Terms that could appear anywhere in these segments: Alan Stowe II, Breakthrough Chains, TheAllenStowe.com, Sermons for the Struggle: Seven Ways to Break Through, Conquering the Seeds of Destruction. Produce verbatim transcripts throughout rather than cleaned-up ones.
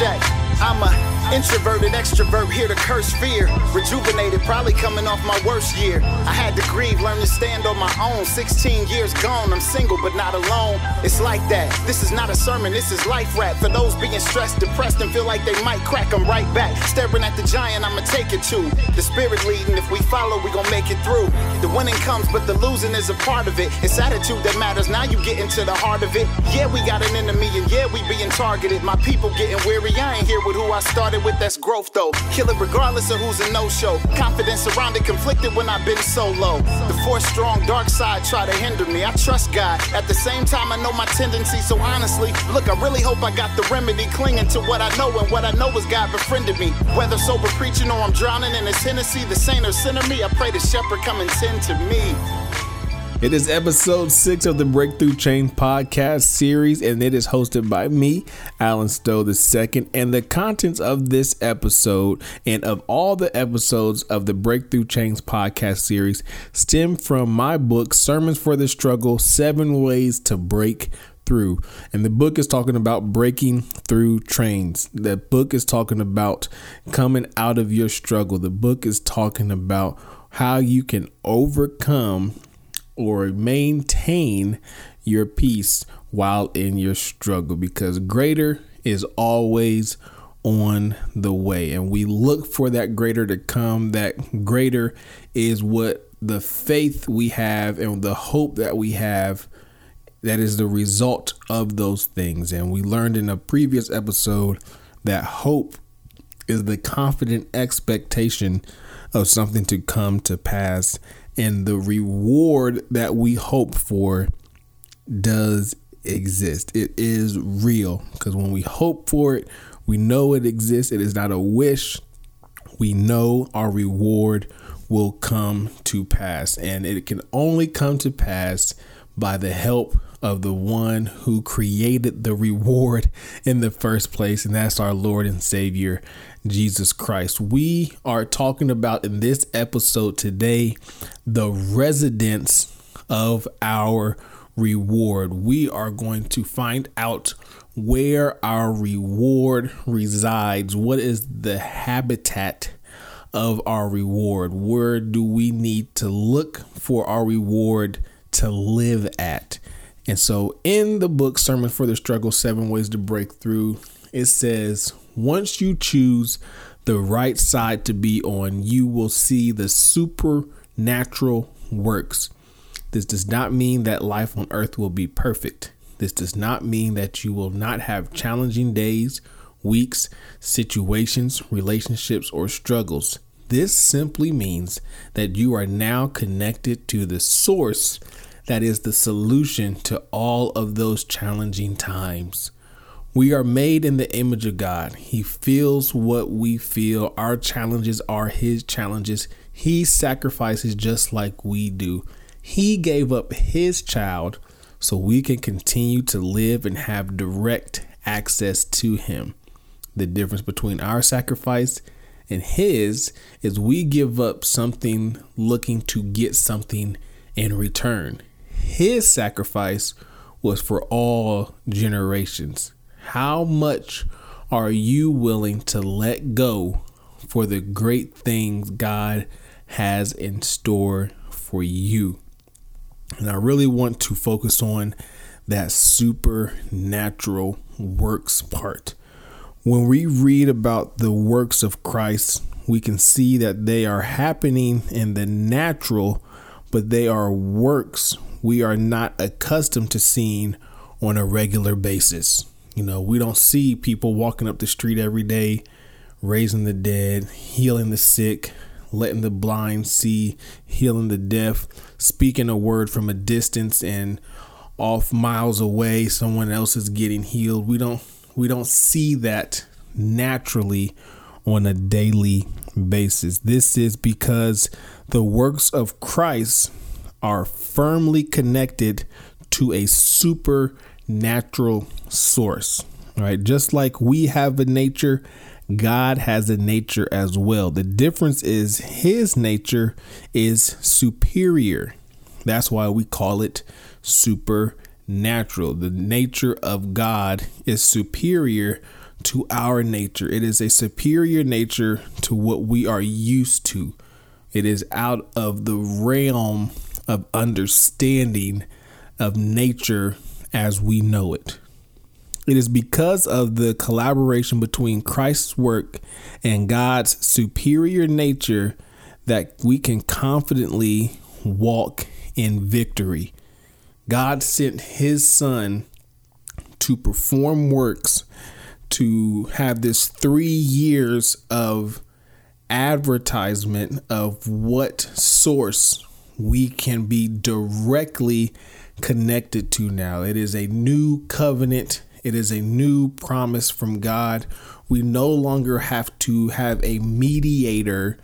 check. I'm a introverted extrovert here to curse fear. Rejuvenated, probably coming off my worst year. I had to grieve, learn to stand on my own. sixteen years gone, I'm single but not alone. It's like that. This is not a sermon, this is life rap. For those being stressed, depressed, and feel like they might crack, I'm right back. Staring at the giant, I'ma take it to. The spirit leading, if we follow, we gon' make it through. The winning comes, but the losing is a part of it. It's attitude that matters, now you get into the heart of it. Yeah, we got an enemy, and yeah, we being targeted. My people getting weary, I ain't here with who I started with, that's growth though. Kill it regardless of who's a no-show. Confidence surrounded, conflicted when I've been so low. The force strong, dark side try to hinder me. I trust God. At the same time, I know my tendencies. So honestly, look, I really hope I got the remedy. Clinging to what I know, and what I know is God befriended me. Whether sober preaching or I'm drowning in his Hennessy, the saint or sinner me, I pray the shepherd come and tend to me. It is episode six of the Breakthrough Chains podcast series, and it is hosted by me, Alan Stowe the Second. And the contents of this episode and of all the episodes of the Breakthrough Chains podcast series stem from my book, Sermons for the Struggle: Seven Ways to Break Through. And the book is talking about breaking through chains. The book is talking about coming out of your struggle. The book is talking about how you can overcome or maintain your peace while in your struggle, because greater is always on the way, and we look for that greater to come. That greater is what the faith we have and the hope that we have, that is the result of those things. And we learned in a previous episode that hope is the confident expectation of something to come to pass, and the reward that we hope for does exist. It is real, because when we hope for it, we know it exists. It is not a wish. We know our reward will come to pass, and it can only come to pass by the help of the one who created the reward in the first place, and that's our Lord and Savior, Jesus Christ. We are talking about in this episode today the residence of our reward. We are going to find out where our reward resides. What is the habitat of our reward? Where do we need to look for our reward to live at? And so in the book, Sermon for the Struggle, Seven Ways to Break Through, it says, once you choose the right side to be on, you will see the supernatural works. This does not mean that life on earth will be perfect. This does not mean that you will not have challenging days, weeks, situations, relationships, or struggles. This simply means that you are now connected to the source that is the solution to all of those challenging times. We are made in the image of God. He feels what we feel. Our challenges are his challenges. He sacrifices just like we do. He gave up his child so we can continue to live and have direct access to him. The difference between our sacrifice and his is we give up something looking to get something in return. His sacrifice was for all generations. How much are you willing to let go for the great things God has in store for you? And I really want to focus on that supernatural works part. When we read about the works of Christ, we can see that they are happening in the natural, but they are works we are not accustomed to seeing on a regular basis. You know, we don't see people walking up the street every day, raising the dead, healing the sick, letting the blind see, healing the deaf, speaking a word from a distance and off miles away, someone else is getting healed. We don't we don't see that naturally on a daily basis. This is because the works of Christ are firmly connected to a super natural source, right? Just like we have a nature, God has a nature as well. The difference is his nature is superior. That's why we call it supernatural. The nature of God is superior to our nature. It is a superior nature to what we are used to. It is out of the realm of understanding of nature as we know it. It is because of the collaboration between Christ's work and God's superior nature that we can confidently walk in victory. God sent his son to perform works, to have this three years of advertisement of what source we can be directly connected to now. It is a new covenant. It is a new promise from God. We no longer have to have a mediator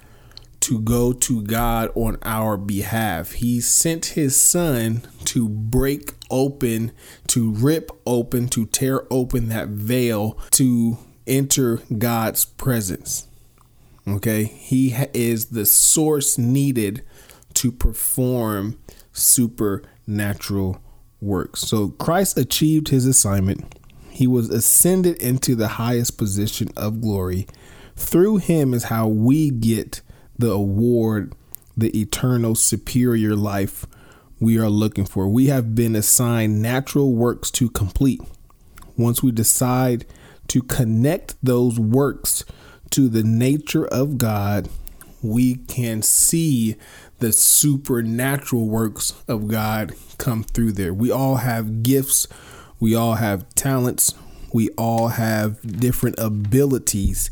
to go to God on our behalf. He sent his son to break open, to rip open, to tear open that veil, to enter God's presence. Okay, he is the source needed to perform supernatural works. So Christ achieved his assignment. He was ascended into the highest position of glory. Through him is how we get the award, the eternal superior life we are looking for. We have been assigned natural works to complete. Once we decide to connect those works to the nature of God, we can see the supernatural works of God come through there. We all have gifts. We all have talents. We all have different abilities.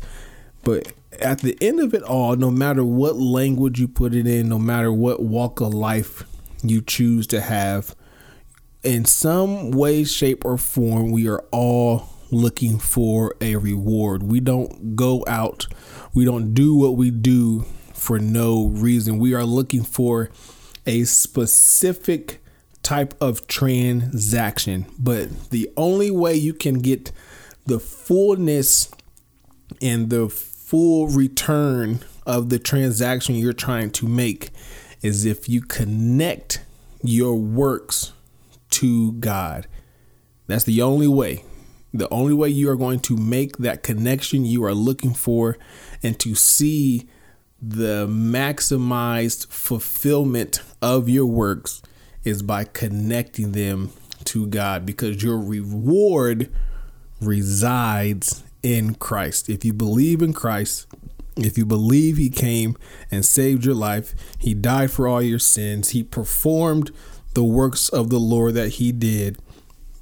But at the end of it all, no matter what language you put it in, no matter what walk of life you choose to have, in some way, shape, or form, we are all looking for a reward. We don't go out. We don't do what we do for no reason. We are looking for a specific type of transaction. But the only way you can get the fullness and the full return of the transaction you're trying to make is if you connect your works to God. That's the only way. The only way you are going to make that connection you are looking for and to see the maximized fulfillment of your works is by connecting them to God, because your reward resides in Christ. If you believe in Christ, if you believe he came and saved your life, he died for all your sins, he performed the works of the Lord that he did,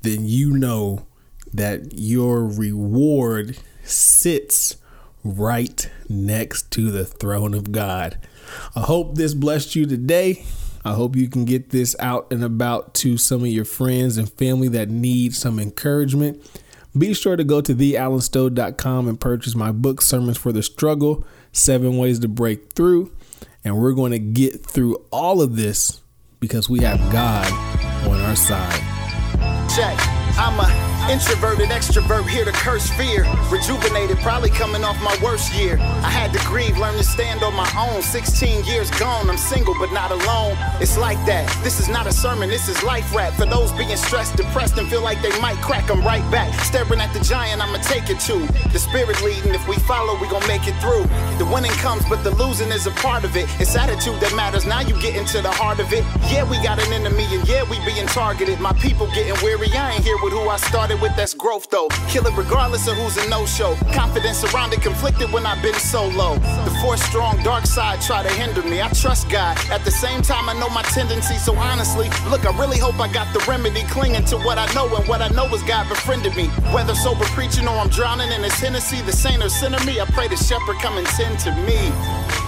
then you know that your reward sits right next to the throne of God. I hope this blessed you today. I hope you can get this out and about to some of your friends and family that need some encouragement. Be sure to go to the allen stowe dot com and purchase my book, Sermons for the Struggle, Seven Ways to Break Through. And we're going to get through all of this because we have God on our side. Check. I'm a introverted extrovert here to curse fear. Rejuvenated, probably coming off my worst year. I had to grieve, learn to stand on my own. sixteen years gone, I'm single but not alone. It's like that. This is not a sermon, this is life rap. For those being stressed, depressed, and feel like they might crack, I'm right back. Staring at the giant, I'ma take it to. The spirit leading, if we follow, we gon' make it through. The winning comes, but the losing is a part of it. It's attitude that matters, now you get into the heart of it. Yeah, we got an enemy, and yeah, we being targeted. My people getting weary, I ain't here with who I started with, that's growth though. Kill it regardless of who's a no-show. Confidence surrounded, conflicted when I've been so low. The force strong, dark side try to hinder me. I trust God, at the same time I know my tendency. So honestly, look, I really hope I got the remedy. Clinging to what I know, and what I know is God befriended me. Whether sober preaching or I'm drowning in his Hennessy, the saint or sinner me, I pray the shepherd come and tend to me.